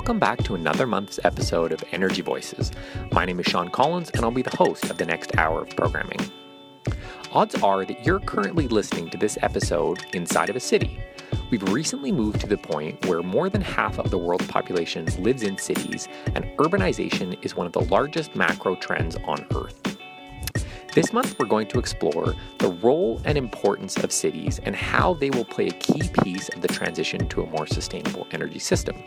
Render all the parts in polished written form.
welcome back to another month's episode of Energy Voices. My name is Sean Collins, and I'll be the host of the next hour of programming. Odds are that you're currently listening to this episode inside of a city. We've recently moved to the point where more than half of the world's population lives in cities, and urbanization is one of the largest macro trends on Earth. This month, we're going to explore the role and importance of cities and how they will play a key piece of the transition to a more sustainable energy system.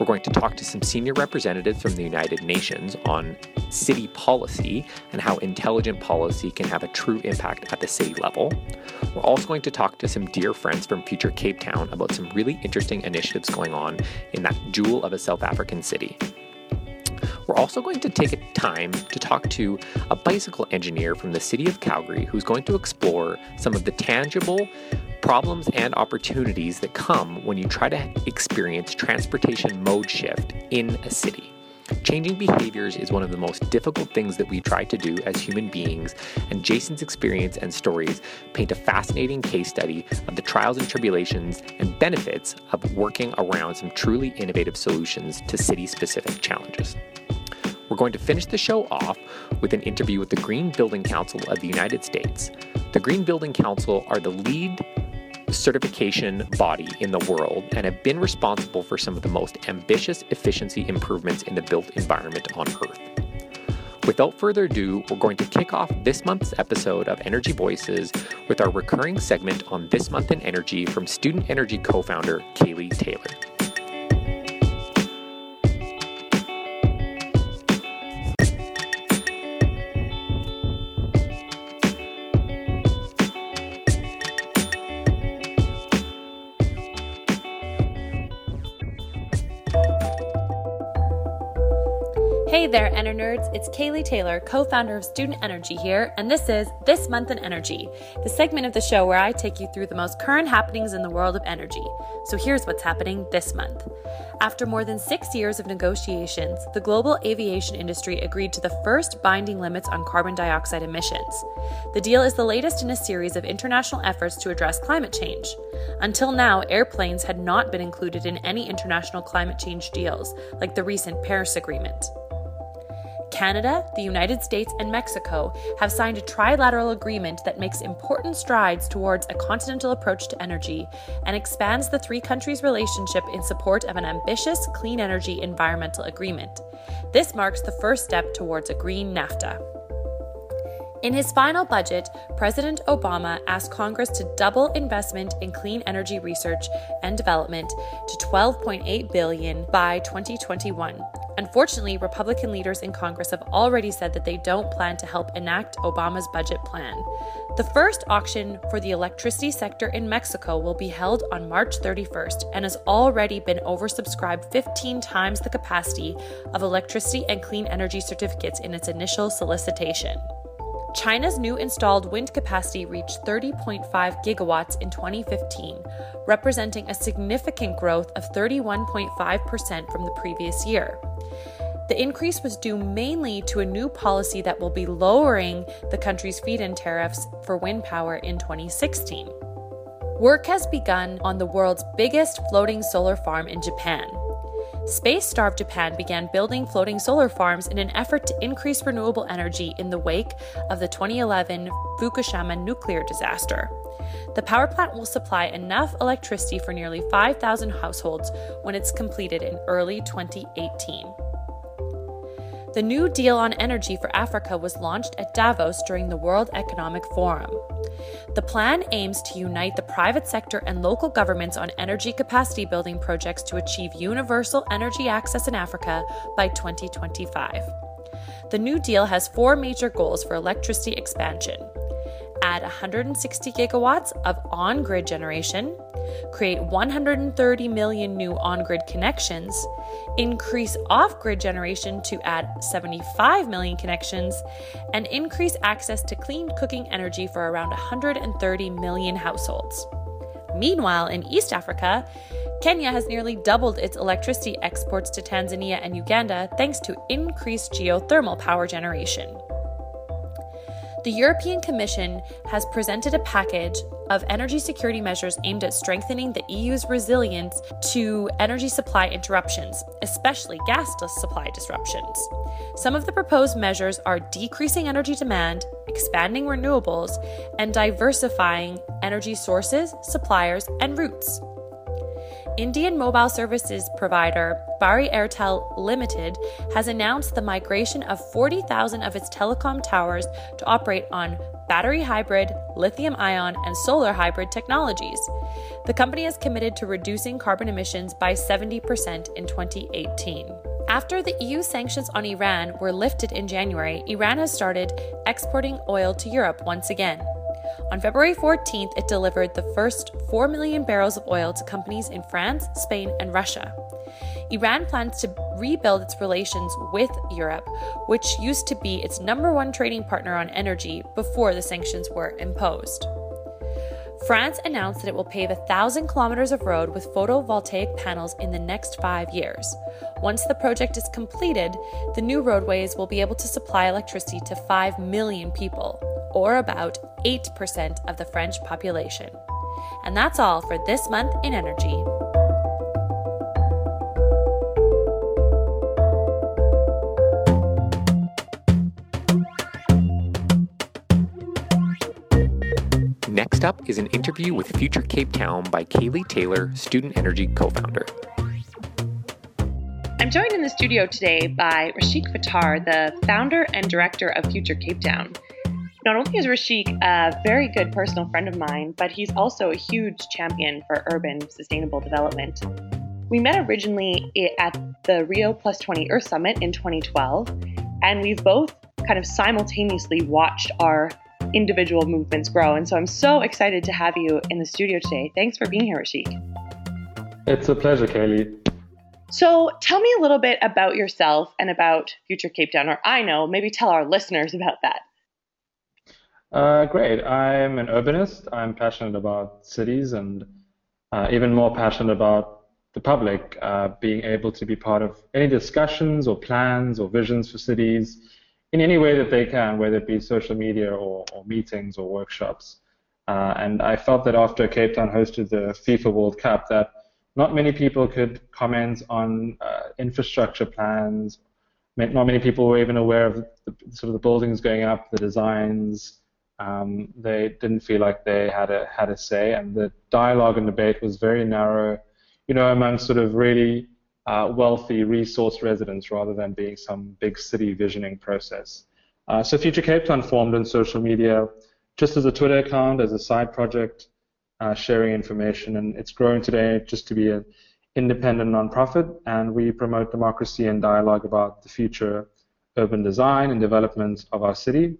We're going to talk to some senior representatives from the United Nations on city policy and how intelligent policy can have a true impact at the city level. We're also going to talk to some dear friends from Future Cape Town about some really interesting initiatives going on in that jewel of a South African city. We're also going to take time to talk to a bicycle engineer from the City of Calgary who's going to explore some of the tangible problems and opportunities that come when you try to experience transportation mode shift in a city. Changing behaviors is one of the most difficult things that we try to do as human beings, and Jason's experience and stories paint a fascinating case study of the trials and tribulations and benefits of working around some truly innovative solutions to city-specific challenges. We're going to finish the show off with an interview with the Green Building Council of the United States. The Green Building Council are the lead certification body in the world and have been responsible for some of the most ambitious efficiency improvements in the built environment on Earth. Without further ado, we're going to kick off this month's episode of Energy Voices with our recurring segment on This Month in Energy from Student Energy co-founder Kaylee Taylor. Hey there, Enernerds. It's Kaylee Taylor, co-founder of Student Energy here, and this is This Month in Energy, the segment of the show where I take you through the most current happenings in the world of energy. So here's what's happening this month. After more than 6 years of negotiations, the global aviation industry agreed to the first binding limits on carbon dioxide emissions. The deal is the latest in a series of international efforts to address climate change. Until now, airplanes had not been included in any international climate change deals, like the recent Paris Agreement. Canada, the United States, and Mexico have signed a trilateral agreement that makes important strides towards a continental approach to energy and expands the three countries' relationship in support of an ambitious clean energy environmental agreement. This marks the first step towards a green NAFTA. In his final budget, President Obama asked Congress to double investment in clean energy research and development to $12.8 billion by 2021. Unfortunately, Republican leaders in Congress have already said that they don't plan to help enact Obama's budget plan. The first auction for the electricity sector in Mexico will be held on March 31st and has already been oversubscribed 15 times the capacity of electricity and clean energy certificates in its initial solicitation. China's new installed wind capacity reached 30.5 gigawatts in 2015, representing a significant growth of 31.5% from the previous year. The increase was due mainly to a new policy that will be lowering the country's feed-in tariffs for wind power in 2016. Work has begun on the world's biggest floating solar farm in Japan. Space-starved Japan began building floating solar farms in an effort to increase renewable energy in the wake of the 2011 Fukushima nuclear disaster. The power plant will supply enough electricity for nearly 5,000 households when it's completed in early 2018. The New Deal on Energy for Africa was launched at Davos during the World Economic Forum. The plan aims to unite the private sector and local governments on energy capacity building projects to achieve universal energy access in Africa by 2025. The New Deal has four major goals for electricity expansion: add 160 gigawatts of on-grid generation, create 130 million new on-grid connections, increase off-grid generation to add 75 million connections, and increase access to clean cooking energy for around 130 million households. Meanwhile, in East Africa, Kenya has nearly doubled its electricity exports to Tanzania and Uganda thanks to increased geothermal power generation. The European Commission has presented a package of energy security measures aimed at strengthening the EU's resilience to energy supply interruptions, especially gas supply disruptions. Some of the proposed measures are decreasing energy demand, expanding renewables, and diversifying energy sources, suppliers, and routes. Indian mobile services provider Bharti Airtel Limited has announced the migration of 40,000 of its telecom towers to operate on battery hybrid, lithium-ion, and solar hybrid technologies. The company has committed to reducing carbon emissions by 70% in 2018. After the EU sanctions on Iran were lifted in January, Iran has started exporting oil to Europe once again. On February 14th, it delivered the first 4 million barrels of oil to companies in France, Spain, and Russia. Iran plans to rebuild its relations with Europe, which used to be its number one trading partner on energy before the sanctions were imposed. France announced that it will pave 1,000 kilometers of road with photovoltaic panels in the next 5 years. Once the project is completed, the new roadways will be able to supply electricity to 5 million people, or about 8% of the French population. And that's all for this month in energy. Next up is an interview with Future Cape Town by Kaylee Taylor, Student Energy co-founder. I'm joined in the studio today by Rashiq Fataar, the founder and director of Future Cape Town. Not only is Rashiq a very good personal friend of mine, but he's also a huge champion for urban sustainable development. We met originally at the Rio Plus 20 Earth Summit in 2012, and we've both kind of simultaneously watched our individual movements grow. And so I'm so excited to have you in the studio today. Thanks for being here, Rashiq. It's a pleasure, Kaylee. So tell me a little bit about yourself and about Future Cape Town, or I know, maybe tell our listeners about that. Great. I'm an urbanist. I'm passionate about cities and even more passionate about the public being able to be part of any discussions or plans or visions for cities in any way that they can, whether it be social media or meetings or workshops. And I felt that after Cape Town hosted the FIFA World Cup that not many people could comment on infrastructure plans. Not many people were even aware of the buildings going up, the designs. They didn't feel like they had a say, and the dialogue and debate was very narrow, among really wealthy resource residents rather than being some big city visioning process. So Future Cape Town formed on social media just as a Twitter account, as a side project, sharing information, and it's grown today just to be an independent nonprofit, and we promote democracy and dialogue about the future urban design and development of our city.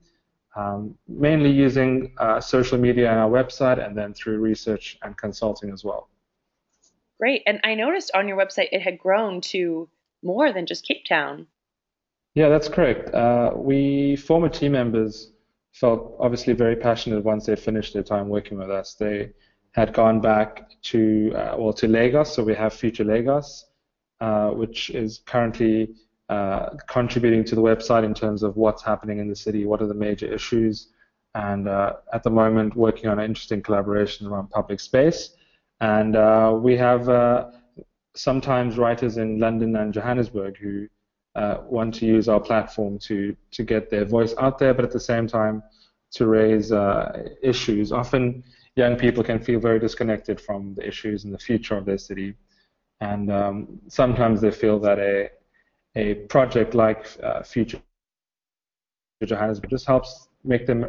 Mainly using social media and our website, and then through research and consulting as well. Great. And I noticed on your website it had grown to more than just Cape Town. Yeah, that's correct. We former team members felt obviously very passionate once they finished their time working with us. They had gone back to Lagos, so we have Future Lagos, which is currently contributing to the website in terms of what's happening in the city, what are the major issues, and at the moment working on an interesting collaboration around public space. And we have sometimes writers in London and Johannesburg who want to use our platform to get their voice out there, but at the same time to raise issues. Often young people can feel very disconnected from the issues and the future of their city, and sometimes they feel that a project like Future Johannesburg just helps make them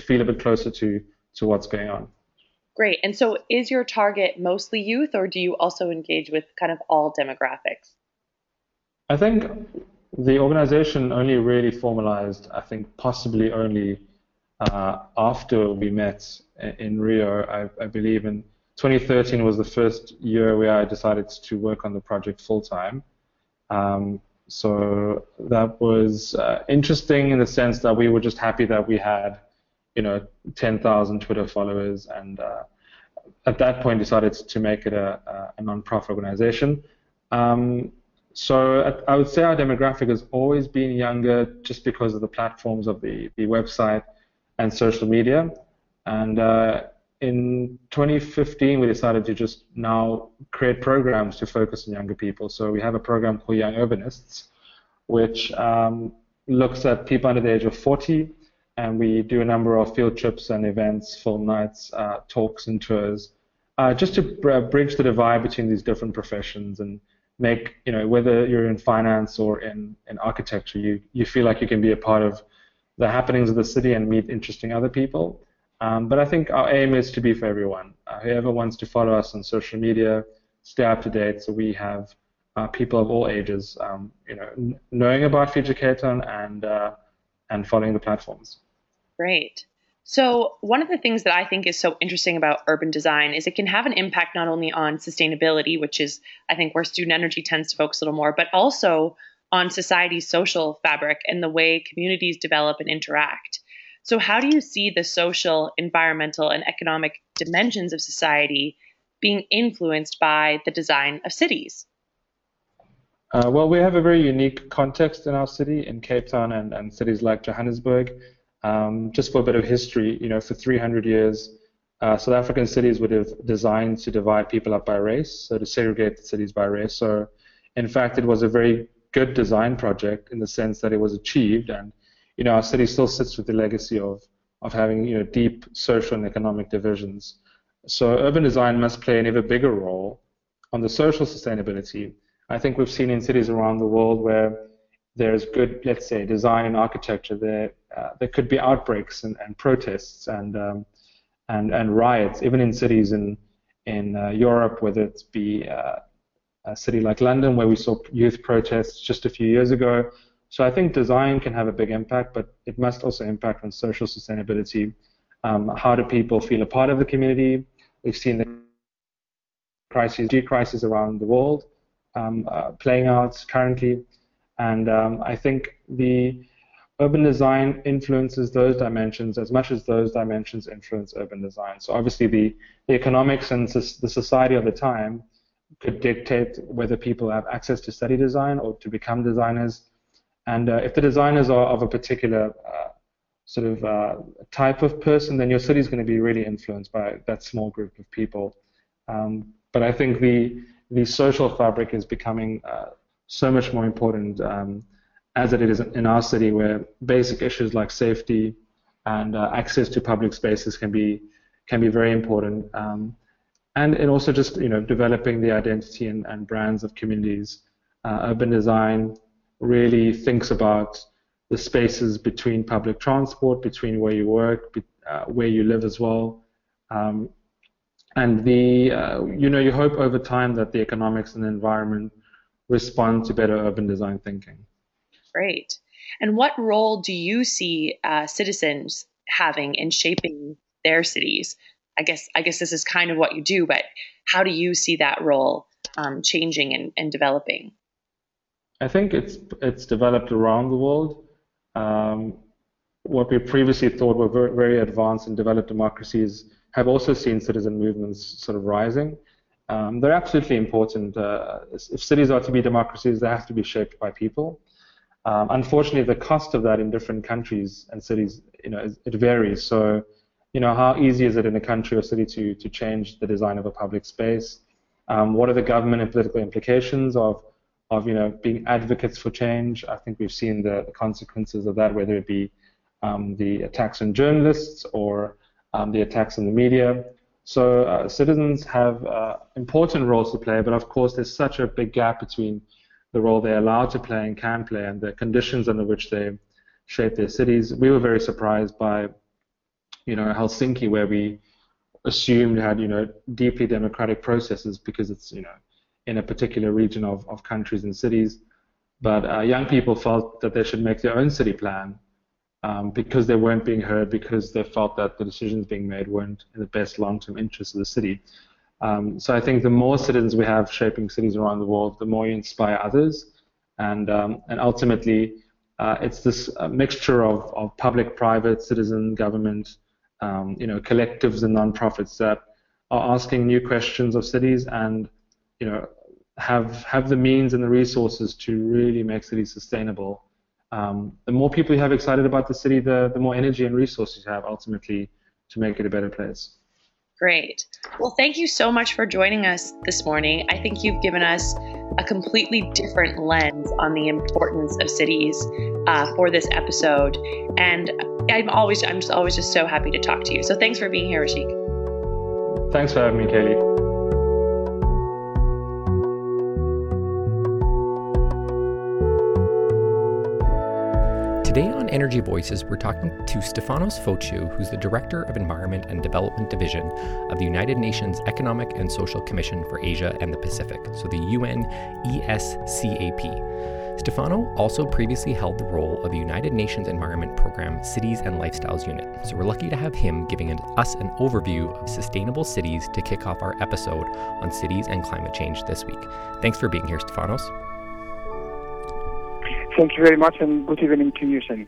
feel a bit closer to what's going on. Great. And so is your target mostly youth, or do you also engage with kind of all demographics? I think the organization only really formalized, possibly only after we met in Rio. I believe in 2013 was the first year where I decided to work on the project full-time. So that was interesting in the sense that we were just happy that we had, 10,000 Twitter followers, and at that point decided to make it a non-profit organization. So I would say our demographic has always been younger just because of the platforms of the website and social media. And in 2015, we decided to just now create programs to focus on younger people. So we have a program called Young Urbanists, which looks at people under the age of 40, and we do a number of field trips and events, film nights, talks and tours, just to bridge the divide between these different professions and make, you know, whether you're in finance or in architecture, you feel like you can be a part of the happenings of the city and meet interesting other people. But I think our aim is to be for everyone. Whoever wants to follow us on social media, stay up to date, so we have people of all ages, you know, knowing about Future Cape Town and following the platforms. Great. So one of the things that I think is so interesting about urban design is it can have an impact not only on sustainability, which is, I think, where Student Energy tends to focus a little more, but also on society's social fabric and the way communities develop and interact. So how do you see the social, environmental, and economic dimensions of society being influenced by the design of cities? Well, we have a very unique context in our city, in Cape Town and cities like Johannesburg. Just for a bit of history, you know, for 300 years, South African cities would have designed to divide people up by race, so to segregate the cities by race. So, in fact, it was a very good design project in the sense that it was achieved, and, you know, our city still sits with the legacy of having, you know, deep social and economic divisions. So urban design must play an ever bigger role on the social sustainability. I think we've seen in cities around the world where there's good, let's say, design and architecture, there could be outbreaks and protests and riots, even in cities in Europe, whether it's be a city like London, where we saw youth protests just a few years ago. So I think design can have a big impact, but it must also impact on social sustainability. How do people feel a part of the community? We've seen the crisis around the world playing out currently, and I think the urban design influences those dimensions as much as those dimensions influence urban design. So obviously the economics and the society of the time could dictate whether people have access to study design or to become designers. And if the designers are of a particular type of person, then your city is going to be really influenced by that small group of people. But I think the social fabric is becoming so much more important as it is in our city, where basic issues like safety and access to public spaces can be very important. And also just, you know, developing the identity and brands of communities. Urban design really thinks about the spaces between public transport, between where you work, where you live as well, and you know, you hope over time that the economics and the environment respond to better urban design thinking. Great. And what role do you see citizens having in shaping their cities? I guess this is kind of what you do, but how do you see that role changing and developing? I think it's developed around the world. What we previously thought were very, very advanced and developed democracies have also seen citizen movements sort of rising. They're absolutely important. If cities are to be democracies, they have to be shaped by people. Unfortunately, the cost of that in different countries and cities, you know, it varies. So, you know, how easy is it in a country or city to change the design of a public space? What are the government and political implications of you know, being advocates for change? I think we've seen the consequences of that, whether it be the attacks on journalists or the attacks on the media. So citizens have important roles to play, but of course there's such a big gap between the role they're allowed to play and can play and the conditions under which they shape their cities. We were very surprised by, you know, Helsinki, where we assumed had, you know, deeply democratic processes because it's, you know, in a particular region of countries and cities, but young people felt that they should make their own city plan because they weren't being heard, because they felt that the decisions being made weren't in the best long-term interests of the city. So I think the more citizens we have shaping cities around the world, the more you inspire others, and ultimately it's this mixture of public, private, citizen, government, you know, collectives and non-profits that are asking new questions of cities and, you know, have the means and the resources to really make cities sustainable The more people you have excited about the city, the more energy and resources you have ultimately to make it a better place. Great. Well, thank you so much for joining us this morning. I think you've given us a completely different lens on the importance of cities for this episode. And I'm just always so happy to talk to you. So thanks for being here, Rashiq. Thanks for having me, Kaylee. Today on Energy Voices, we're talking to Stefanos Focu, who's the Director of Environment and Development Division of the United Nations Economic and Social Commission for Asia and the Pacific, so the UN ESCAP. Stefano also previously held the role of the United Nations Environment Program Cities and Lifestyles Unit, so we're lucky to have him giving us an overview of sustainable cities to kick off our episode on cities and climate change this week. Thanks for being here, Stefanos. Thank you very much, and good evening to you, Shani.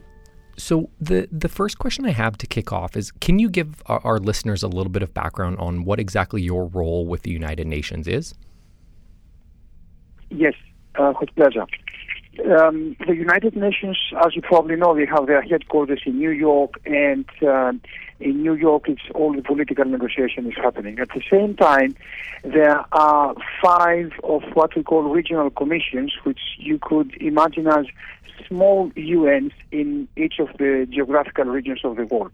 So the first question I have to kick off is, can you give our listeners a little bit of background on what exactly your role with the United Nations is? Yes, with pleasure. The United Nations, as you probably know, they have their headquarters in New York, and in New York, it's all the political negotiation is happening. At the same time, there are five of what we call regional commissions, which you could imagine as small UNs in each of the geographical regions of the world.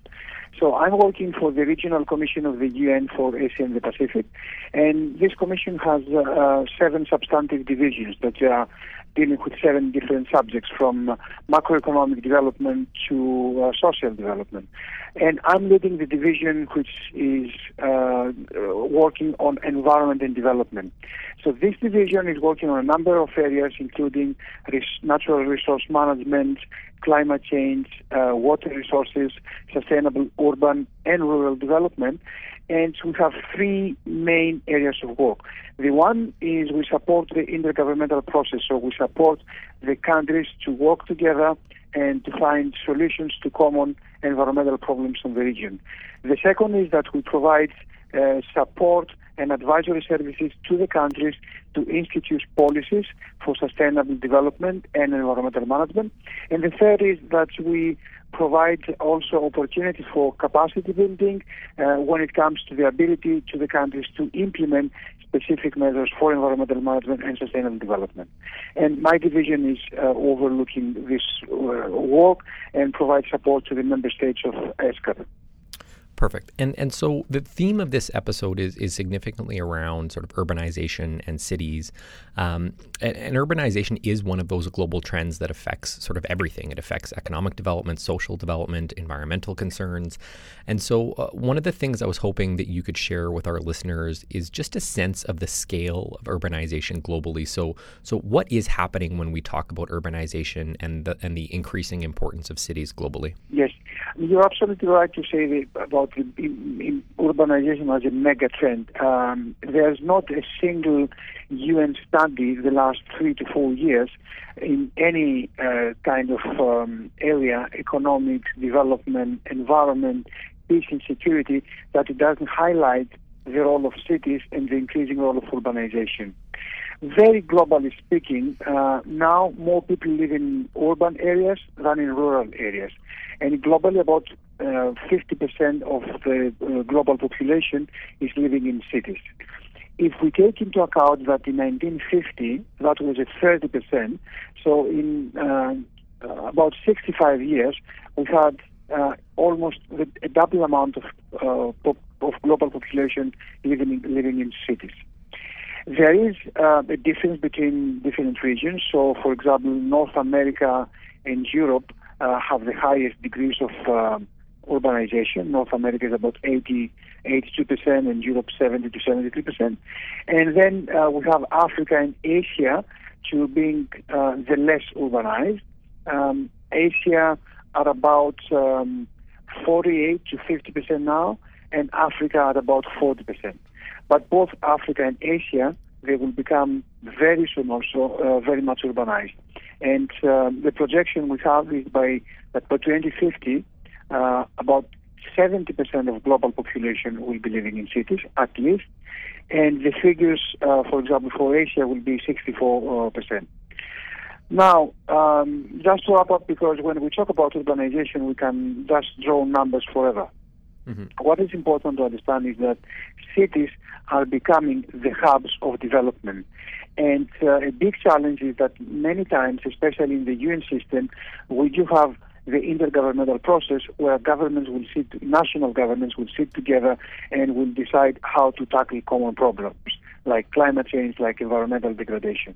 So I'm working for the Regional Commission of the UN for Asia and the Pacific, and this commission has seven substantive divisions that are dealing with seven different subjects, from macroeconomic development to social development. And I'm leading the division which is working on environment and development. So this division is working on a number of areas, including natural resource management, climate change, water resources, sustainable urban and rural development. And we have three main areas of work. The one is we support the intergovernmental process, so we support the countries to work together and to find solutions to common environmental problems in the region. The second is that we provide support and advisory services to the countries to institute policies for sustainable development and environmental management. And the third is that we provide also opportunities for capacity building when it comes to the ability to the countries to implement specific measures for environmental management and sustainable development. And my division is overlooking this work and provide support to the member states of ESCAP. Perfect. And so the theme of this episode is significantly around sort of urbanization and cities. And urbanization is one of those global trends that affects sort of everything. It affects economic development, social development, environmental concerns. And so one of the things I was hoping that you could share with our listeners is just a sense of the scale of urbanization globally. So what is happening when we talk about urbanization and the increasing importance of cities globally? Yes, you're absolutely right to say about in urbanization as a mega trend. There's not a single UN study the last 3 to 4 years in any kind of area, economics, development, environment, peace and security, that it doesn't highlight the role of cities and the increasing role of urbanization. Very globally speaking, now more people live in urban areas than in rural areas. And globally, about 50% of the global population is living in cities. If we take into account that in 1950, that was at 30%, so in about 65 years, we had almost a double amount of global population living in cities. There is a difference between different regions. So, for example, North America and Europe have the highest degrees of urbanization. North America is about 82%, and Europe 70 to 73%. And then we have Africa and Asia to being the less urbanized. Asia are about 48 to 50% now, and Africa at about 40%. But both Africa and Asia, they will become very soon also very much urbanized. And the projection we have is by 2050, about 70% of global population will be living in cities, at least. And the figures, for example, for Asia will be 64%. Now, just to wrap up, because when we talk about urbanization, we can just draw numbers forever. Mm-hmm. What is important to understand is that cities are becoming the hubs of development. And a big challenge is that many times, especially in the UN system, we do have the intergovernmental process where national governments will sit together and will decide how to tackle common problems like climate change, like environmental degradation.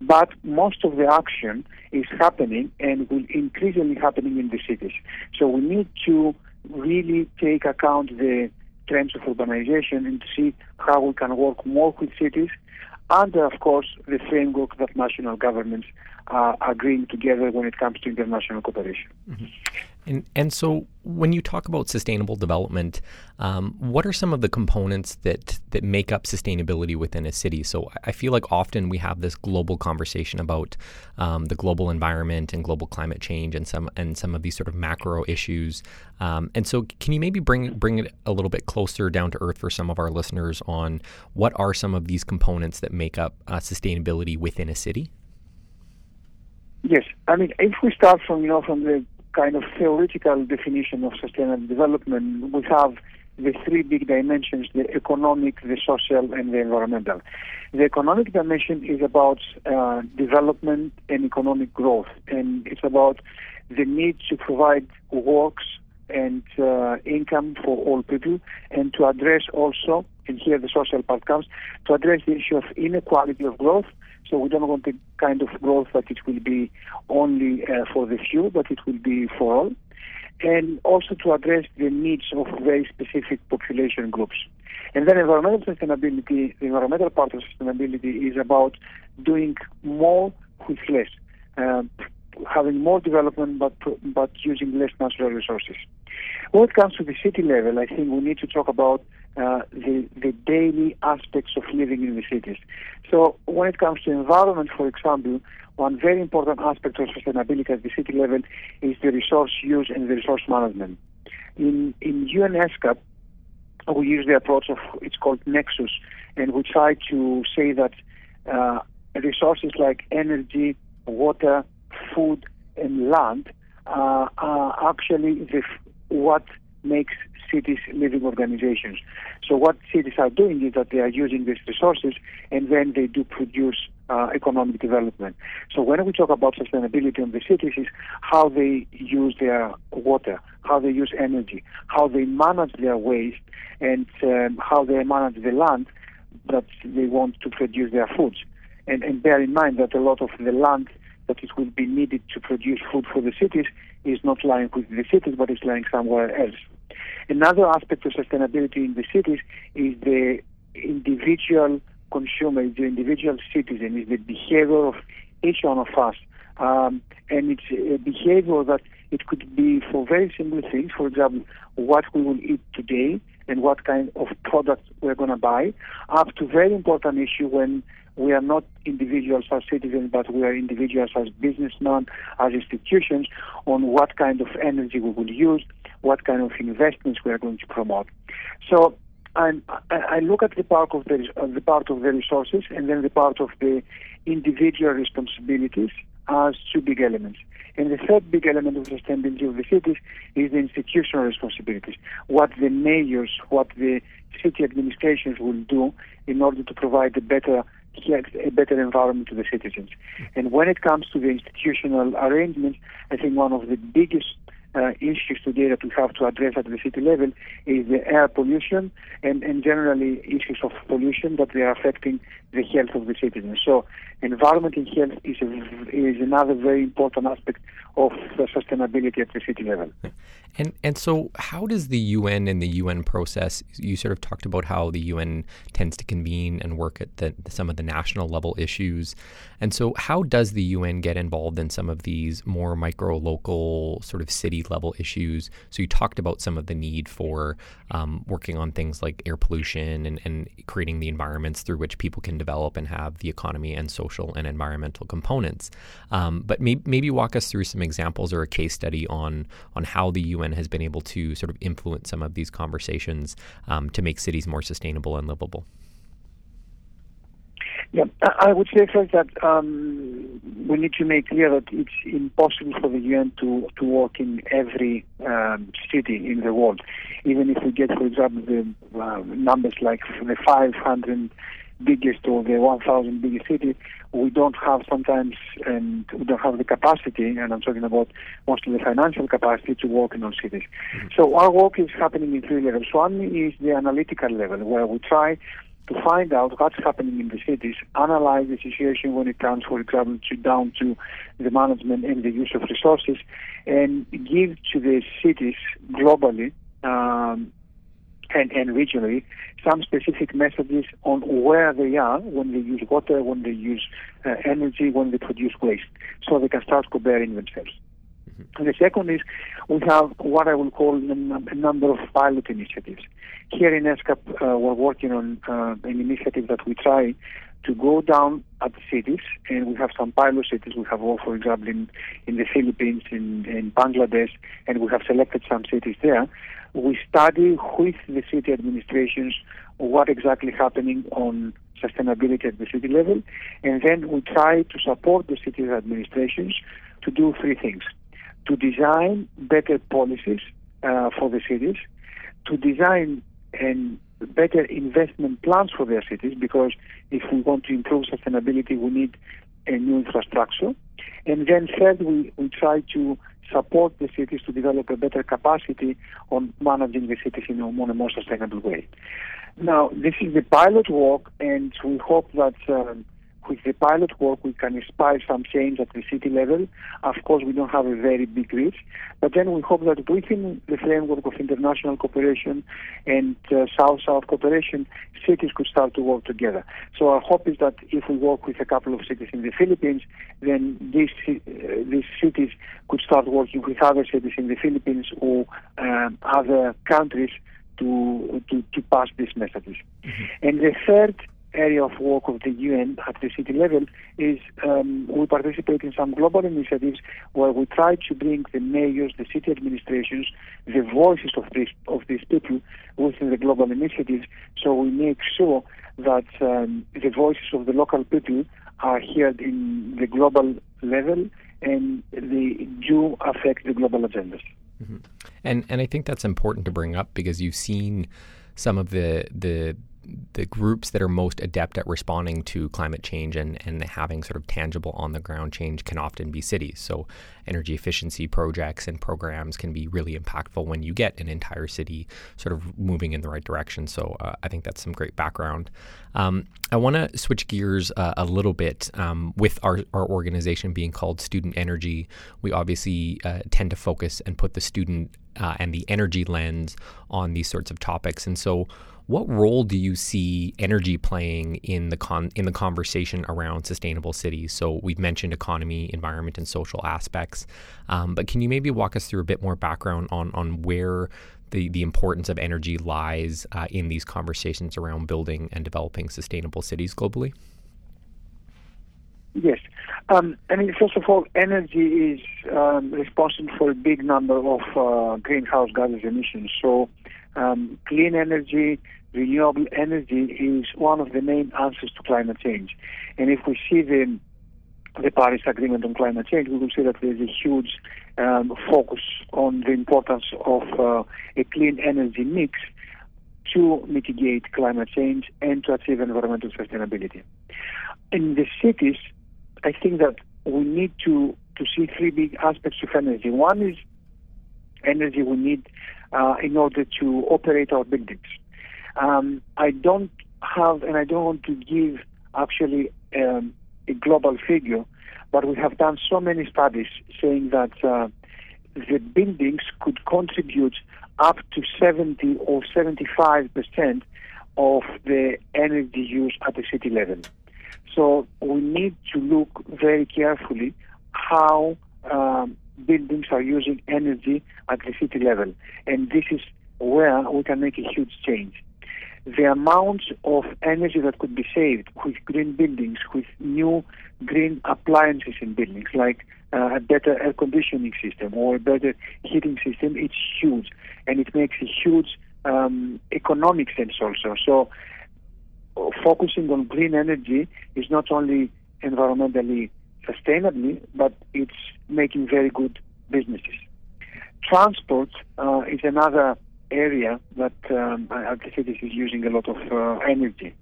But most of the action is happening and will increasingly happening in the cities. So we need to really take account the trends of urbanization and see how we can work more with cities under, of course, the framework that national governments are agreeing together when it comes to international cooperation. Mm-hmm. And so when you talk about sustainable development, what are some of the components that make up sustainability within a city? So I feel like often we have this global conversation about the global environment and global climate change and some of these sort of macro issues. And so can you maybe bring it a little bit closer down to earth for some of our listeners on what are some of these components that make up sustainability within a city? Yes. I mean, if we start from the kind of theoretical definition of sustainable development, we have the three big dimensions: the economic, the social, and the environmental. The economic dimension is about development and economic growth, and it's about the need to provide works and income for all people, and to address also, and here the social part comes, to address the issue of inequality of growth. So we don't want the kind of growth that it will be only for the few, but it will be for all. And also to address the needs of very specific population groups. And then environmental sustainability, the environmental part of sustainability is about doing more with less, having more development but using less natural resources. When it comes to the city level, I think we need to talk about the daily aspects of living in the cities. So when it comes to environment, for example, one very important aspect of sustainability at the city level is the resource use and the resource management. In UN ESCAP, we use the approach of, it's called nexus, and we try to say that resources like energy, water, food, and land are actually what makes cities living organizations. So what cities are doing is that they are using these resources, and then they do produce economic development. So when we talk about sustainability in the cities, is how they use their water, how they use energy, how they manage their waste, and how they manage the land that they want to produce their foods. And bear in mind that a lot of the land that it will be needed to produce food for the cities is not lying with the cities, but it's lying somewhere else. Another aspect of sustainability in the cities is the individual consumer, is the individual citizen, is the behavior of each one of us. And it's a behavior that it could be for very simple things, for example, what we will eat today and what kind of products we're going to buy, up to very important issue when we are not individuals as citizens, but we are individuals as businessmen, as institutions, on what kind of energy we will use, what kind of investments we are going to promote. So I look at the part of the resources, and then the part of the individual responsibilities as two big elements. And the third big element of the sustainability of the cities is the institutional responsibilities, what the mayors, what the city administrations will do in order to provide a better environment to the citizens. And when it comes to the institutional arrangements, I think one of the biggest issues today that we have to address at the city level is the air pollution and generally issues of pollution that they are affecting the health of the citizens. So environment and health is another very important aspect of sustainability at the city level. And so how does the UN and the UN process, you sort of talked about how the UN tends to convene and work at some of the national level issues. And so how does the UN get involved in some of these more micro, local, sort of city level issues? So you talked about some of the need for working on things like air pollution and creating the environments through which people can develop and have the economy and social and environmental components. But maybe walk us through some examples or a case study on how the UN has been able to sort of influence some of these conversations to make cities more sustainable and livable. Yeah, I would say first that we need to make clear that it's impossible for the UN to work in every city in the world. Even if we get, for example, the numbers like the 500 biggest or the 1,000 biggest city, we don't have sometimes, and we don't have the capacity, and I'm talking about mostly the financial capacity to work in those cities. So our work is happening in three levels. One is the analytical level, where we try to find out what's happening in the cities, analyze the situation when it comes, for example, down to the management and the use of resources, and give to the cities globally and regionally some specific messages on where they are when they use water, when they use energy, when they produce waste, so they can start comparing themselves. And the second is we have what I will call a number of pilot initiatives. Here in ESCAP, we're working on an initiative that we try to go down at cities, and we have some pilot cities. We have, for example, in the Philippines, in Bangladesh, and we have selected some cities there. We study with the city administrations what exactly happening on sustainability at the city level, and then we try to support the city administrations to do three things: to design better policies for the cities, to design and better investment plans for their cities, because if we want to improve sustainability, we need a new infrastructure. And then third, we try to support the cities to develop a better capacity on managing the cities in a more sustainable way. Now, this is the pilot work, and we hope that with the pilot work, we can inspire some change at the city level. Of course, we don't have a very big reach, but then we hope that within the framework of international cooperation and South-South cooperation, cities could start to work together. So our hope is that if we work with a couple of cities in the Philippines, then these cities could start working with other cities in the Philippines or other countries to pass these messages. Mm-hmm. And the third area of work of the UN at the city level is we participate in some global initiatives where we try to bring the mayors, the city administrations, the voices of these people within the global initiatives, so we make sure that the voices of the local people are heard in the global level and they do affect the global agendas. Mm-hmm. And I think that's important to bring up because you've seen some of the groups that are most adept at responding to climate change and having sort of tangible on-the-ground change can often be cities. So energy efficiency projects and programs can be really impactful when you get an entire city sort of moving in the right direction. So I think that's some great background. I want to switch gears a little bit with our organization being called Student Energy. We obviously tend to focus and put the student and the energy lens on these sorts of topics. And so what role do you see energy playing in the conversation around sustainable cities? So we've mentioned economy, environment, and social aspects, but can you maybe walk us through a bit more background on where the importance of energy lies in these conversations around building and developing sustainable cities globally? Yes. I mean, first of all, energy is responsible for a big number of greenhouse gas emissions. So clean energy, renewable energy is one of the main answers to climate change. And if we see the Paris Agreement on climate change, we will see that there's a huge focus on the importance of a clean energy mix to mitigate climate change and to achieve environmental sustainability. In the cities, I think that we need to see three big aspects of energy. One is energy we need in order to operate our buildings. I don't want to give actually a global figure, but we have done so many studies saying that the buildings could contribute up to 70 or 75% of the energy use at the city level. So we need to look very carefully how buildings are using energy at the city level. And this is where we can make a huge change. The amount of energy that could be saved with green buildings, with new green appliances in buildings, like a better air conditioning system or a better heating system, it's huge. And it makes a huge economic sense also. So focusing on green energy is not only environmentally sustainably, but it's making very good businesses. Transport is another area that the city is using a lot of energy.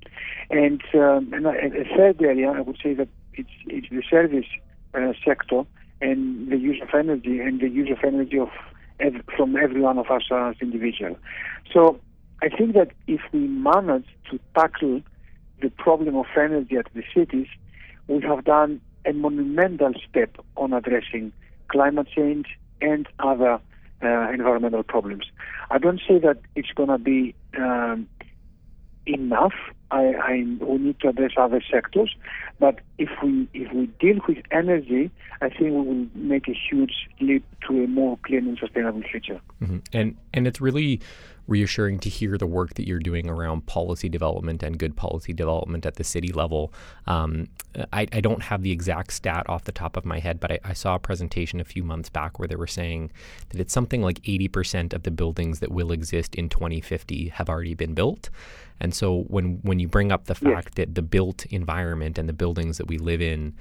And a third area, I would say that it's the service sector and the use of energy, and the use of energy from every one of us as individuals. So I think that if we manage to tackle the problem of energy at the cities, we have done a monumental step on addressing climate change and other environmental problems. I don't say that it's going to be enough. We need to address other sectors, but if we deal with energy, I think we will make a huge leap to a more clean and sustainable future. Mm-hmm. And it's really reassuring to hear the work that you're doing around policy development and good policy development at the city level. I don't have the exact stat off the top of my head, but I saw a presentation a few months back where they were saying that it's something like 80% of the buildings that will exist in 2050 have already been built. And so when you bring up the fact that the built environment and the buildings that we live in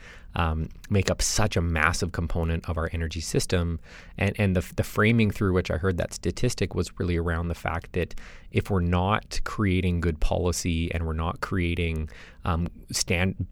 make up such a massive component of our energy system, and the framing through which I heard that statistic was really around the fact that if we're not creating good policy and we're not creating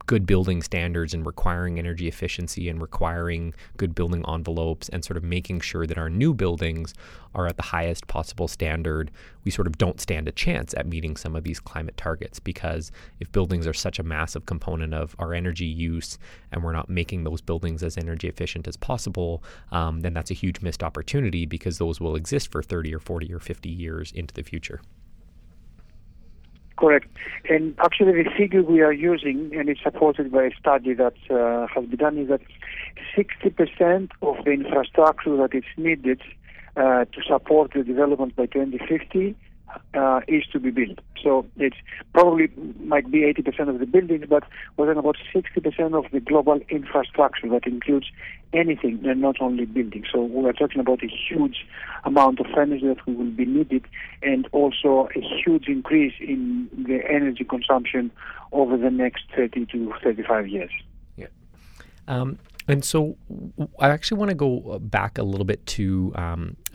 good building standards and requiring energy efficiency and requiring good building envelopes and sort of making sure that our new buildings are at the highest possible standard, we sort of don't stand a chance at meeting some of these climate targets, because if buildings are such a massive component of our energy use and we're not making those buildings as energy efficient as possible, then that's a huge missed opportunity, because those will exist for 30 or 40 or 50 years into the future. Correct. And actually the figure we are using, and it's supported by a study that has been done, is that 60% of the infrastructure that is needed to support the development by 2050 is to be built. So it probably might be 80% of the buildings, but we're talking about 60% of the global infrastructure that includes anything and not only buildings. So we are talking about a huge amount of energy that will be needed, and also a huge increase in the energy consumption over the next 30 to 35 years. Yeah. And so I actually want to go back a little bit to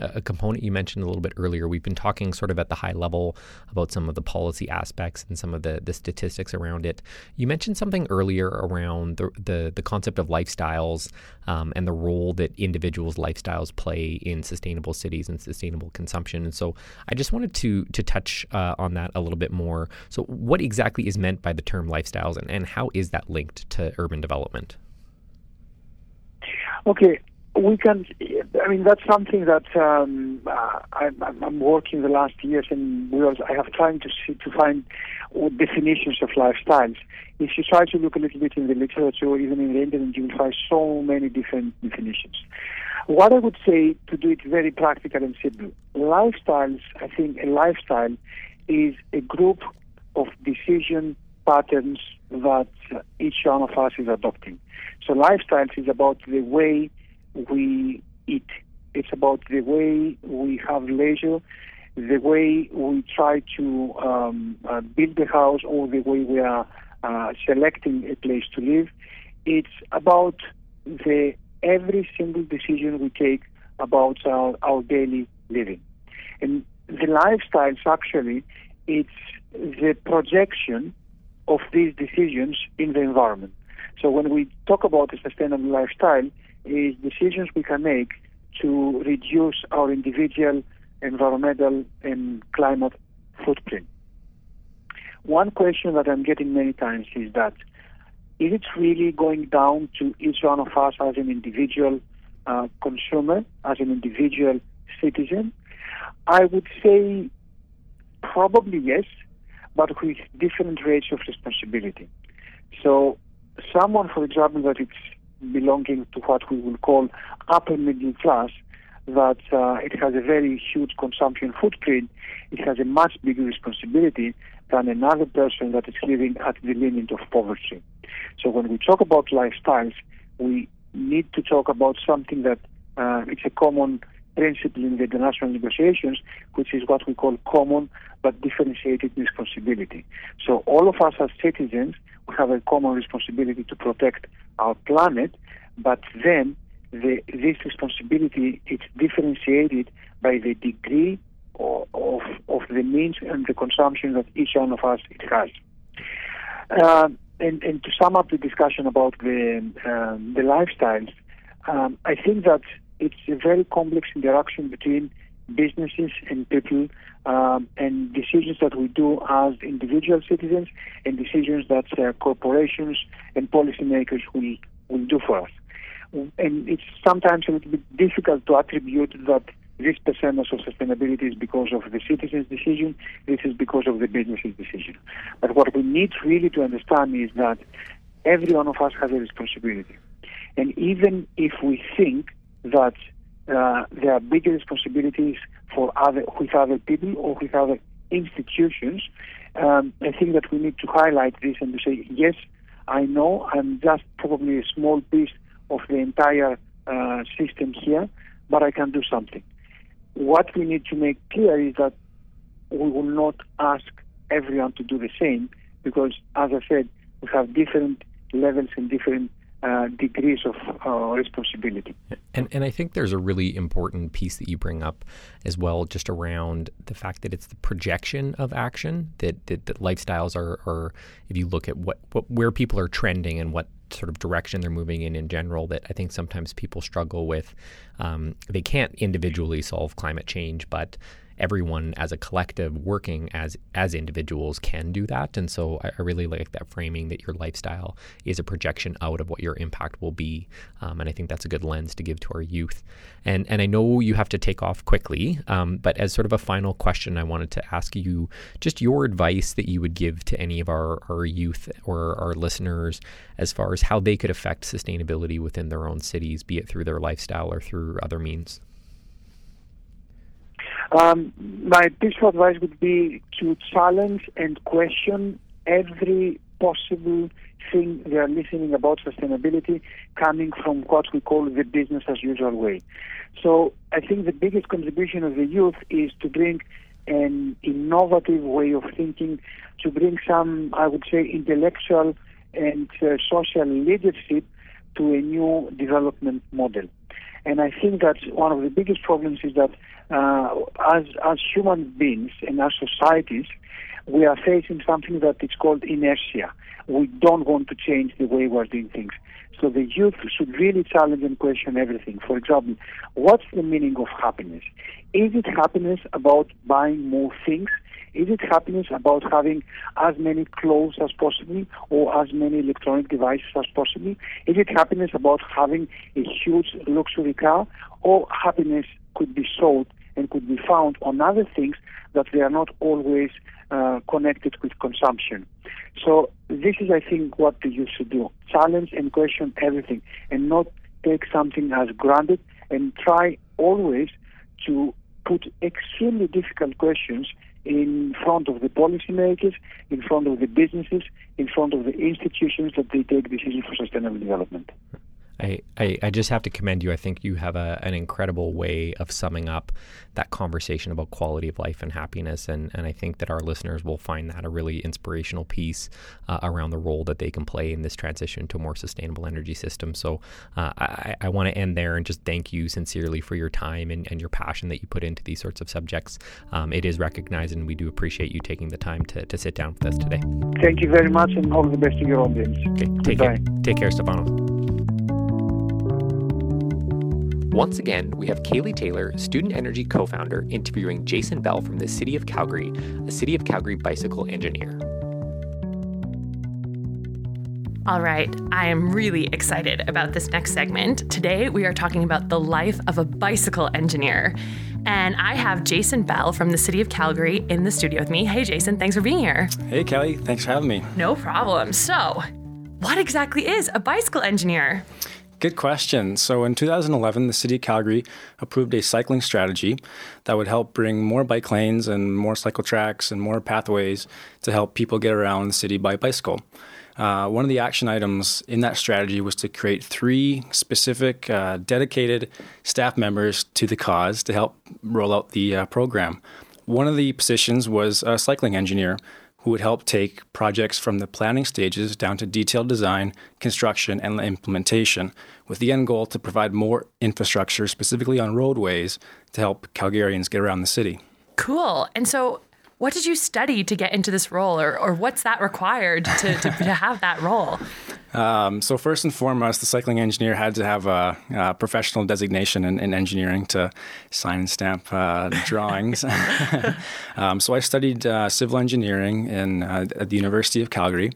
a component you mentioned a little bit earlier. We've been talking sort of at the high level about some of the policy aspects and some of the statistics around it. You mentioned something earlier around the concept of lifestyles and the role that individuals' lifestyles play in sustainable cities and sustainable consumption. And so I just wanted to touch on that a little bit more. So what exactly is meant by the term lifestyles, and how is that linked to urban development? Okay, that's something that I'm working the last years, and I have tried to find definitions of lifestyles. If you try to look a little bit in the literature or even in the internet, you will find so many different definitions. What I would say, to do it very practical and simple, lifestyles, I think a lifestyle is a group of decision patterns that each one of us is adopting. So lifestyles is about the way we eat. It's about the way we have leisure, the way we try to build a house, or the way we are selecting a place to live. It's about every single decision we take about our daily living. And the lifestyles, actually, it's the projection of these decisions in the environment. So when we talk about a sustainable lifestyle, is decisions we can make to reduce our individual, environmental, and climate footprint. One question that I'm getting many times is that, is it really going down to each one of us as an individual consumer, as an individual citizen? I would say probably yes, but with different rates of responsibility. So someone, for example, that it's belonging to what we will call upper middle class, that it has a very huge consumption footprint, it has a much bigger responsibility than another person that is living at the limit of poverty. So when we talk about lifestyles, we need to talk about something that it's a common principle in the international negotiations, which is what we call common but differentiated responsibility. So all of us as citizens, we have a common responsibility to protect our planet, but then this responsibility is differentiated by the degree of the means and the consumption that each one of us has. And to sum up the discussion about the lifestyles, I think that it's a very complex interaction between businesses and people, and decisions that we do as individual citizens and decisions that corporations and policymakers will do for us. And it's sometimes a little bit difficult to attribute that this percentage of sustainability is because of the citizen's decision, this is because of the business's decision. But what we need really to understand is that every one of us has a responsibility. And even if we think that there are bigger responsibilities for other people or with other institutions, I think that we need to highlight this and to say, yes, I know I'm just probably a small piece of the entire system here, but I can do something. What we need to make clear is that we will not ask everyone to do the same because, as I said, we have different levels and different degrees of responsibility. And I think there's a really important piece that you bring up as well, just around the fact that it's the projection of action, that lifestyles are, if you look at where people are trending and what sort of direction they're moving in general, that I think sometimes people struggle with. They can't individually solve climate change, but everyone as a collective working as individuals can do that. And so I really like that framing that your lifestyle is a projection out of what your impact will be. And I think that's a good lens to give to our youth. And I know you have to take off quickly, but as sort of a final question, I wanted to ask you just your advice that you would give to any of our youth or our listeners as far as how they could affect sustainability within their own cities, be it through their lifestyle or through other means. My piece of advice would be to challenge and question every possible thing they are listening about sustainability coming from what we call the business as usual way. So I think the biggest contribution of the youth is to bring an innovative way of thinking, to bring some, I would say, intellectual and social leadership to a new development model. And I think that one of the biggest problems is that as human beings and as societies, we are facing something that is called inertia. We don't want to change the way we're doing things. So the youth should really challenge and question everything. For example, what's the meaning of happiness? Is it happiness about buying more things? Is it happiness about having as many clothes as possible or as many electronic devices as possible? Is it happiness about having a huge luxury car? Or happiness could be sought and could be found on other things that they are not always connected with consumption. So this is, I think, what the youth should do. Challenge and question everything and not take something as granted, and try always to put extremely difficult questions in front of the policymakers, in front of the businesses, in front of the institutions that they take decisions for sustainable development. I just have to commend you. I think you have an incredible way of summing up that conversation about quality of life and happiness. And I think that our listeners will find that a really inspirational piece around the role that they can play in this transition to a more sustainable energy system. So I want to end there and just thank you sincerely for your time and your passion that you put into these sorts of subjects. It is recognized, and we do appreciate you taking the time to sit down with us today. Thank you very much, and all the best to your audience. Okay, take care, Stefanos. Once again, we have Kaylee Taylor, Student Energy co-founder, interviewing Jason Bell from the City of Calgary, a City of Calgary bicycle engineer. All right, I am really excited about this next segment. Today, we are talking about the life of a bicycle engineer. And I have Jason Bell from the City of Calgary in the studio with me. Hey, Jason, thanks for being here. Hey, Kelly, thanks for having me. No problem. So, what exactly is a bicycle engineer? Good question. So in 2011, the City of Calgary approved a cycling strategy that would help bring more bike lanes and more cycle tracks and more pathways to help people get around the city by bicycle. One of the action items in that strategy was to create three specific dedicated staff members to the cause to help roll out the program. One of the positions was a cycling engineer who would help take projects from the planning stages down to detailed design, construction, and implementation, with the end goal to provide more infrastructure, specifically on roadways, to help Calgarians get around the city. Cool. And so what did you study to get into this role, or what's that required to have that role? So first and foremost, the cycling engineer had to have a professional designation in engineering to sign and stamp drawings. So I studied civil engineering at the University of Calgary.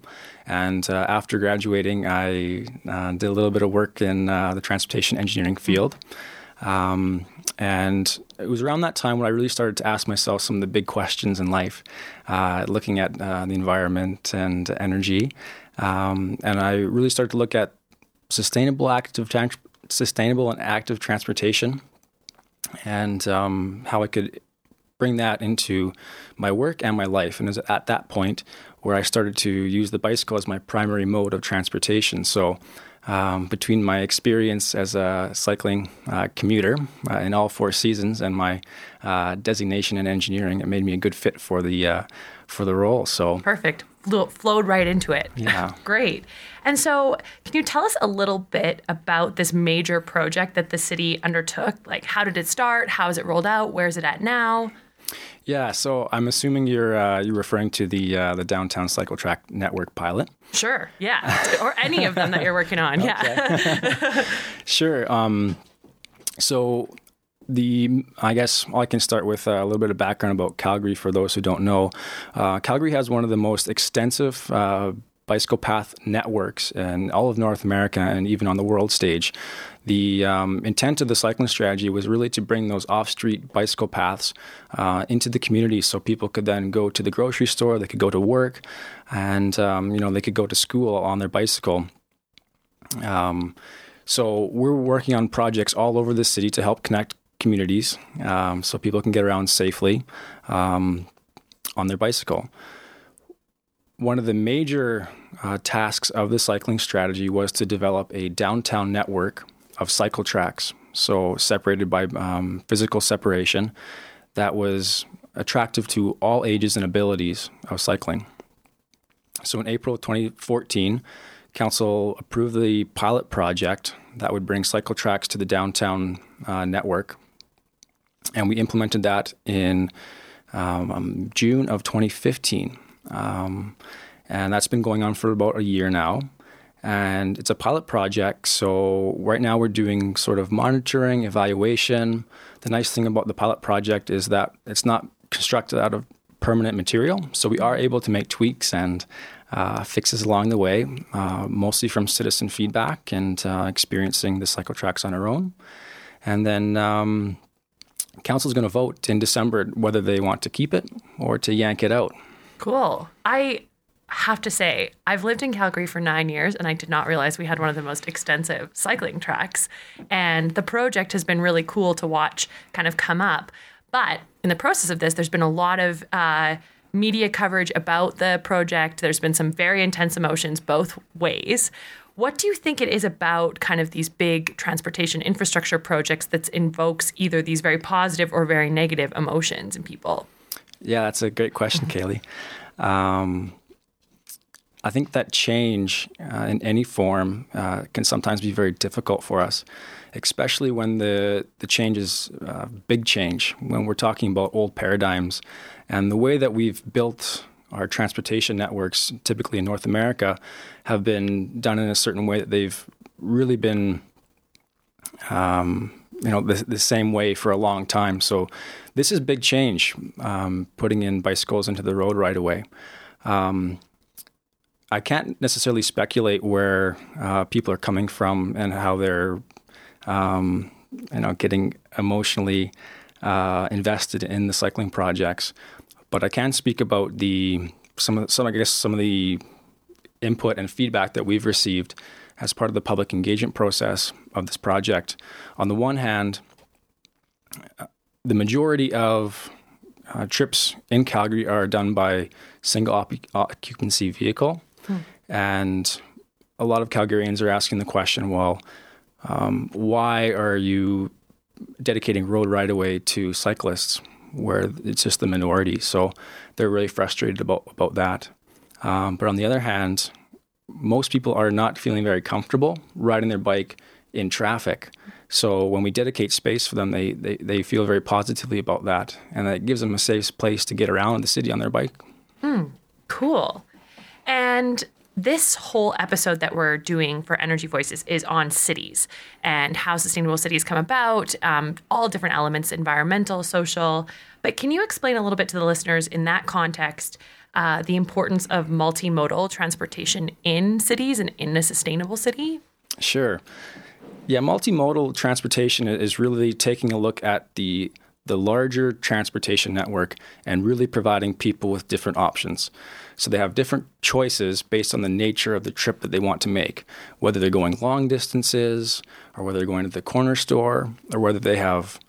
And after graduating, I did a little bit of work in the transportation engineering field. And it was around that time when I really started to ask myself some of the big questions in life, looking at the environment and energy. And I really started to look at sustainable and active transportation and how I could bring that into my work and my life. And it was at that point where I started to use the bicycle as my primary mode of transportation. So between my experience as a cycling commuter in all four seasons and my designation in engineering, it made me a good fit for the role. So perfect. Flowed right into it. Yeah. Great. And so can you tell us a little bit about this major project that the city undertook? Like, how did it start? How is it rolled out? Where is it at now? Yeah, so I'm assuming you're referring to the downtown cycle track network pilot. Sure, yeah, or any of them that you're working on. Yeah, sure. So I guess I can start with a little bit of background about Calgary for those who don't know. Calgary has one of the most extensive bicycle path networks in all of North America and even on the world stage. The intent of the cycling strategy was really to bring those off-street bicycle paths into the community, so people could then go to the grocery store, they could go to work, and they could go to school on their bicycle. So we're working on projects all over the city to help connect communities, so people can get around safely on their bicycle. One of the major tasks of the cycling strategy was to develop a downtown network of cycle tracks, so separated by physical separation, that was attractive to all ages and abilities of cycling. So in April 2014, Council approved the pilot project that would bring cycle tracks to the downtown network, and we implemented that in June of 2015. And that's been going on for about a year now, and it's a pilot project. So right now we're doing sort of monitoring, evaluation. The nice thing about the pilot project is that it's not constructed out of permanent material. So we are able to make tweaks and fixes along the way, mostly from citizen feedback and experiencing the cycle tracks on our own. And then council's going to vote in December whether they want to keep it or to yank it out. Cool. I have to say, I've lived in Calgary for 9 years, and I did not realize we had one of the most extensive cycling tracks. And the project has been really cool to watch kind of come up. But in the process of this, there's been a lot of media coverage about the project. There's been some very intense emotions both ways. What do you think it is about kind of these big transportation infrastructure projects that invokes either these very positive or very negative emotions in people? Yeah, that's a great question, Kaylee. I think that change in any form can sometimes be very difficult for us, especially when the change is big change, when we're talking about old paradigms. And the way that we've built our transportation networks, typically in North America, have been done in a certain way that they've really been the same way for a long time. So this is big change, putting in bicycles into the road right away. I can't necessarily speculate where people are coming from and how they're, getting emotionally invested in the cycling projects. But I can speak about some of the input and feedback that we've received as part of the public engagement process of this project. On the one hand, the majority of trips in Calgary are done by single occupancy vehicle. And a lot of Calgarians are asking the question, well, why are you dedicating road right-of-way to cyclists where it's just the minority? So they're really frustrated about that. But on the other hand, most people are not feeling very comfortable riding their bike in traffic. So when we dedicate space for them, they feel very positively about that. And that gives them a safe place to get around the city on their bike. Cool. And this whole episode that we're doing for Energy Voices is on cities and how sustainable cities come about, all different elements, environmental, social. But can you explain a little bit to the listeners in that context the importance of multimodal transportation in cities and in a sustainable city? Sure. Yeah, multimodal transportation is really taking a look at the larger transportation network and really providing people with different options. So they have different choices based on the nature of the trip that they want to make, whether they're going long distances or whether they're going to the corner store or whether they have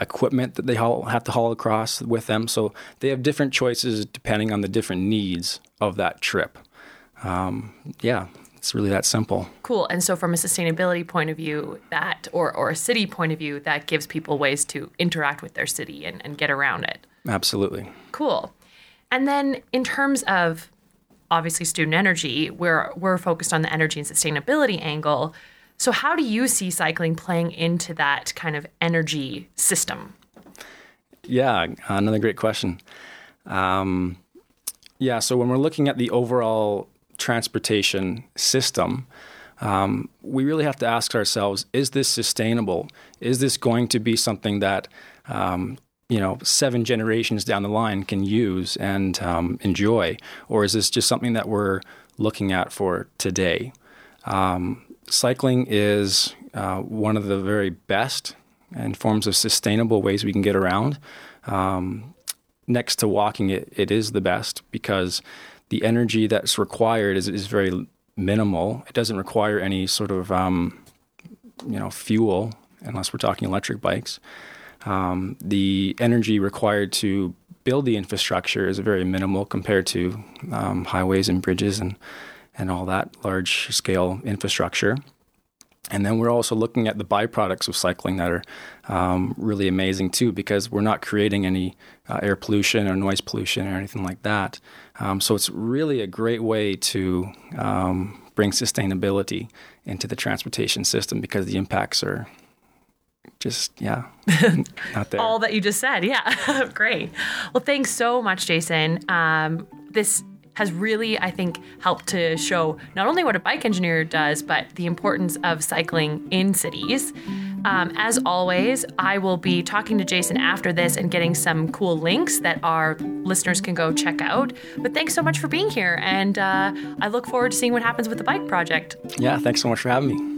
equipment that they have to haul across with them. So they have different choices depending on the different needs of that trip. It's really that simple. Cool. And so from a sustainability point of view, that or a city point of view, that gives people ways to interact with their city and get around it. Absolutely. Cool. And then in terms of, obviously, Student Energy, we're focused on the energy and sustainability angle. So how do you see cycling playing into that kind of energy system? Yeah, another great question. So when we're looking at the overall transportation system, we really have to ask ourselves, is this sustainable? Is this going to be something that, 7 generations down the line can use and enjoy? Or is this just something that we're looking at for today? Cycling is one of the very best and forms of sustainable ways we can get around. Next to walking, it is the best because the energy that's required is very minimal. It doesn't require any sort of, fuel, unless we're talking electric bikes. The energy required to build the infrastructure is very minimal compared to highways and bridges and all that large-scale infrastructure. And then we're also looking at the byproducts of cycling that are really amazing too, because we're not creating any air pollution or noise pollution or anything like that. So it's really a great way to bring sustainability into the transportation system because the impacts are not there. All that you just said, yeah. Great. Well, thanks so much, Jason. This has really, I think, helped to show not only what a bike engineer does, but the importance of cycling in cities. As always, I will be talking to Jason after this and getting some cool links that our listeners can go check out. But thanks so much for being here, and I look forward to seeing what happens with the bike project. Yeah, thanks so much for having me.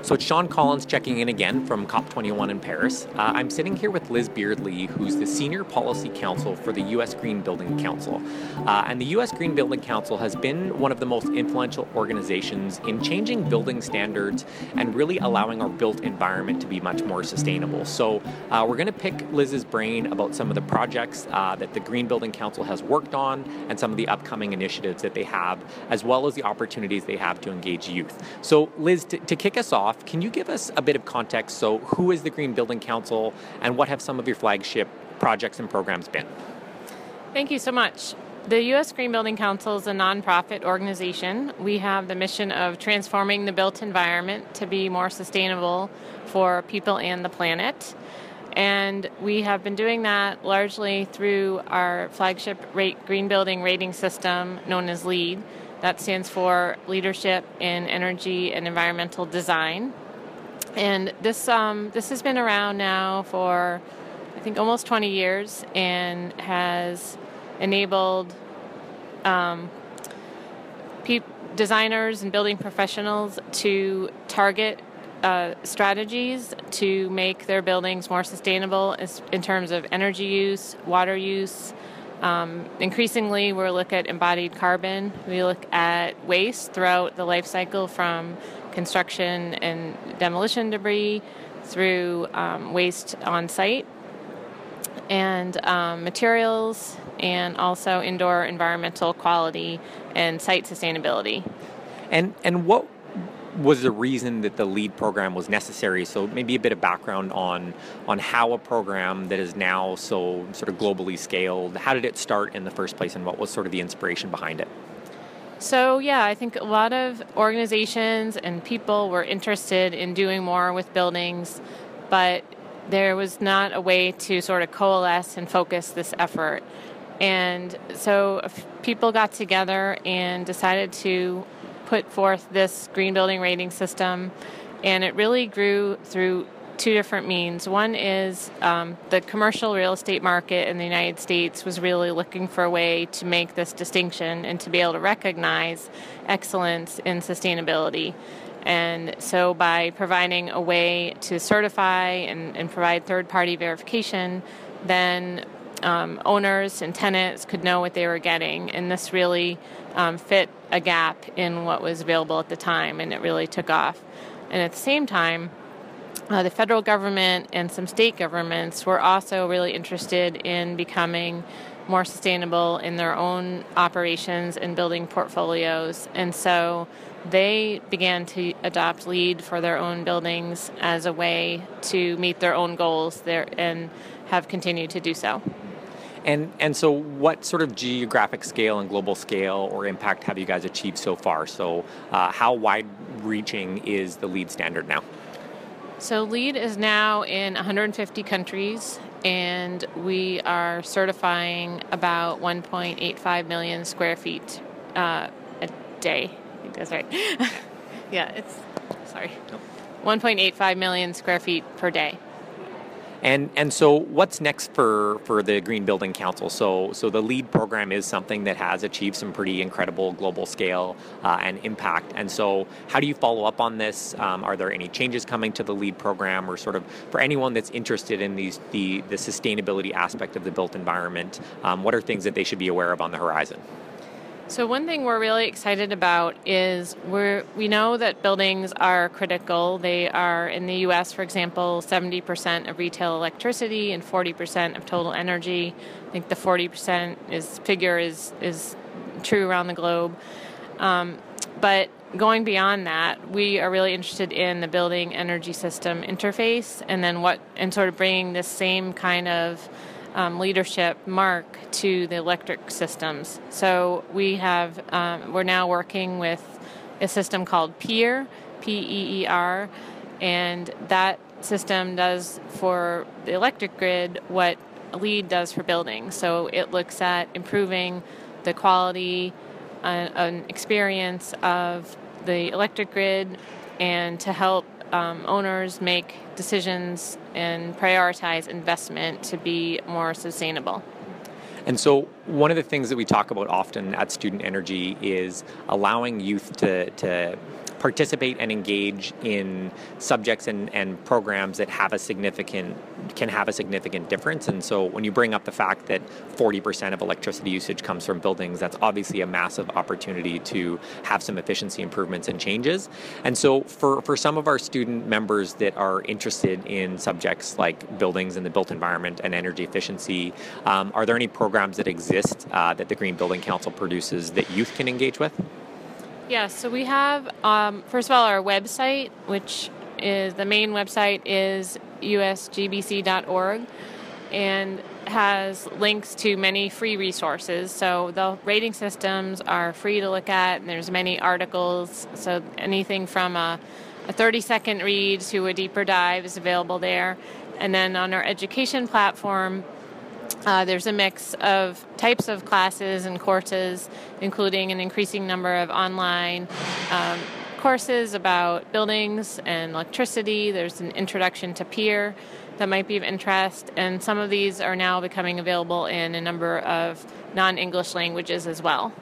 So it's Sean Collins checking in again from COP21 in Paris. I'm sitting here with Liz Beardley, who's the Senior Policy Counsel for the U.S. Green Building Council. And the U.S. Green Building Council has been one of the most influential organizations in changing building standards and really allowing our built environment to be much more sustainable. So we're going to pick Liz's brain about some of the projects that the Green Building Council has worked on and some of the upcoming initiatives that they have, as well as the opportunities they have to engage youth. So Liz, to kick us off, can you give us a bit of context? So who is the Green Building Council and what have some of your flagship projects and programs been? Thank you so much. The U.S. Green Building Council is a nonprofit organization. We have the mission of transforming the built environment to be more sustainable for people and the planet. And we have been doing that largely through our flagship green building rating system known as LEED. That stands for Leadership in Energy and Environmental Design. And this has been around now for, I think, almost 20 years and has enabled designers and building professionals to target strategies to make their buildings more sustainable in terms of energy use, water use. Increasingly, we'll look at embodied carbon. We look at waste throughout the life cycle from construction and demolition debris through waste on site and materials and also indoor environmental quality and site sustainability. And what was the reason that the LEED program was necessary? So maybe a bit of background on how a program that is now so sort of globally scaled, how did it start in the first place, and what was sort of the inspiration behind it? So yeah, I think a lot of organizations and people were interested in doing more with buildings, but there was not a way to sort of coalesce and focus this effort. And so people got together and decided to put forth this green building rating system, and it really grew through two different means. One is the commercial real estate market in the United States was really looking for a way to make this distinction and to be able to recognize excellence in sustainability. And so by providing a way to certify and provide third-party verification, then owners and tenants could know what they were getting. And this really fit a gap in what was available at the time, and it really took off. And at the same time, the federal government and some state governments were also really interested in becoming more sustainable in their own operations and building portfolios. And so they began to adopt LEED for their own buildings as a way to meet their own goals there, and have continued to do so. And so what sort of geographic scale and global scale or impact have you guys achieved so far? So how wide-reaching is the LEED standard now? So LEED is now in 150 countries, and we are certifying about 1.85 million square feet a day. I think that's right. Yeah, it's, sorry. 1.85 million square feet per day. And so what's next for the Green Building Council? So the LEED program is something that has achieved some pretty incredible global scale and impact. And so how do you follow up on this? Are there any changes coming to the LEED program, or sort of for anyone that's interested in the sustainability aspect of the built environment, what are things that they should be aware of on the horizon? So one thing we're really excited about is we know that buildings are critical. They are, in the U.S., for example, 70% of retail electricity and 40% of total energy. I think the 40% figure is true around the globe. But going beyond that, we are really interested in the building energy system interface, and then sort of bringing this same kind of leadership mark to the electric systems. So we have, we're now working with a system called PEER, P-E-E-R, and that system does for the electric grid what LEED does for buildings. So it looks at improving the quality and experience of the electric grid, and to help owners make decisions and prioritize investment to be more sustainable. And so one of the things that we talk about often at Student Energy is allowing youth to participate and engage in subjects and programs that can have a significant difference. And so when you bring up the fact that 40% of electricity usage comes from buildings, that's obviously a massive opportunity to have some efficiency improvements and changes. And so for some of our student members that are interested in subjects like buildings and the built environment and energy efficiency, are there any programs that exist that the Green Building Council produces that youth can engage with? Yeah, so we have, first of all, our website, which is the main website is usgbc.org, and has links to many free resources. So the rating systems are free to look at, and there's many articles. So anything from a 30-second read to a deeper dive is available there. And then on our education platform, there's a mix of types of classes and courses, including an increasing number of online courses about buildings and electricity. There's an introduction to PEER that might be of interest, and some of these are now becoming available in a number of non-English languages as well.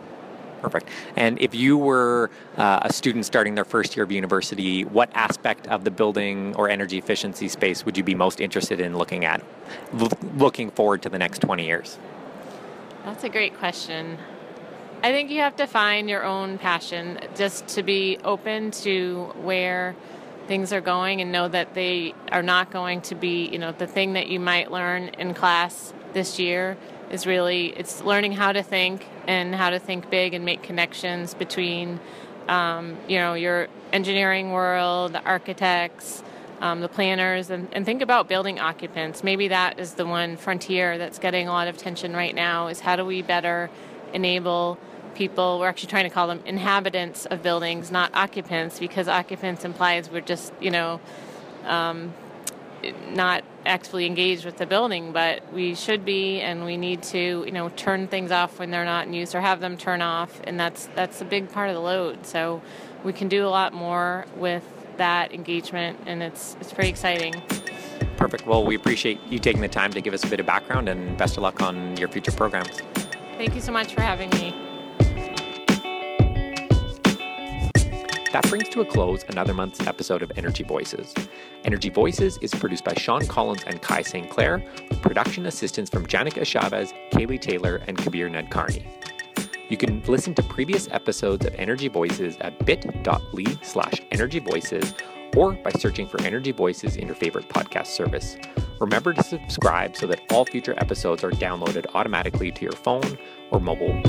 Perfect. And if you were a student starting their first year of university, what aspect of the building or energy efficiency space would you be most interested in looking at, looking forward to the next 20 years? That's a great question. I think you have to find your own passion, just to be open to where things are going and know that they are not going to be, you know, the thing that you might learn in class this year is really, it's learning how to think and how to think big and make connections between, you know, your engineering world, the architects, the planners, and think about building occupants. Maybe that is the one frontier that's getting a lot of tension right now, is how do we better enable people, we're actually trying to call them inhabitants of buildings, not occupants, because occupants implies we're just, you know, not actively engaged with the building, but we should be, and we need to, you know, turn things off when they're not in use or have them turn off, and that's a big part of the load. So we can do a lot more with that engagement, and it's pretty exciting. Perfect. Well, we appreciate you taking the time to give us a bit of background, and best of luck on your future programs. Thank you so much for having me. That brings to a close another month's episode of Energy Voices. Energy Voices is produced by Sean Collins and Kai St. Clair, with production assistance from Janika Chavez, Kaylee Taylor, and Kabir Nadkarni. You can listen to previous episodes of Energy Voices at bit.ly/Energy Voices or by searching for Energy Voices in your favorite podcast service. Remember to subscribe so that all future episodes are downloaded automatically to your phone or mobile.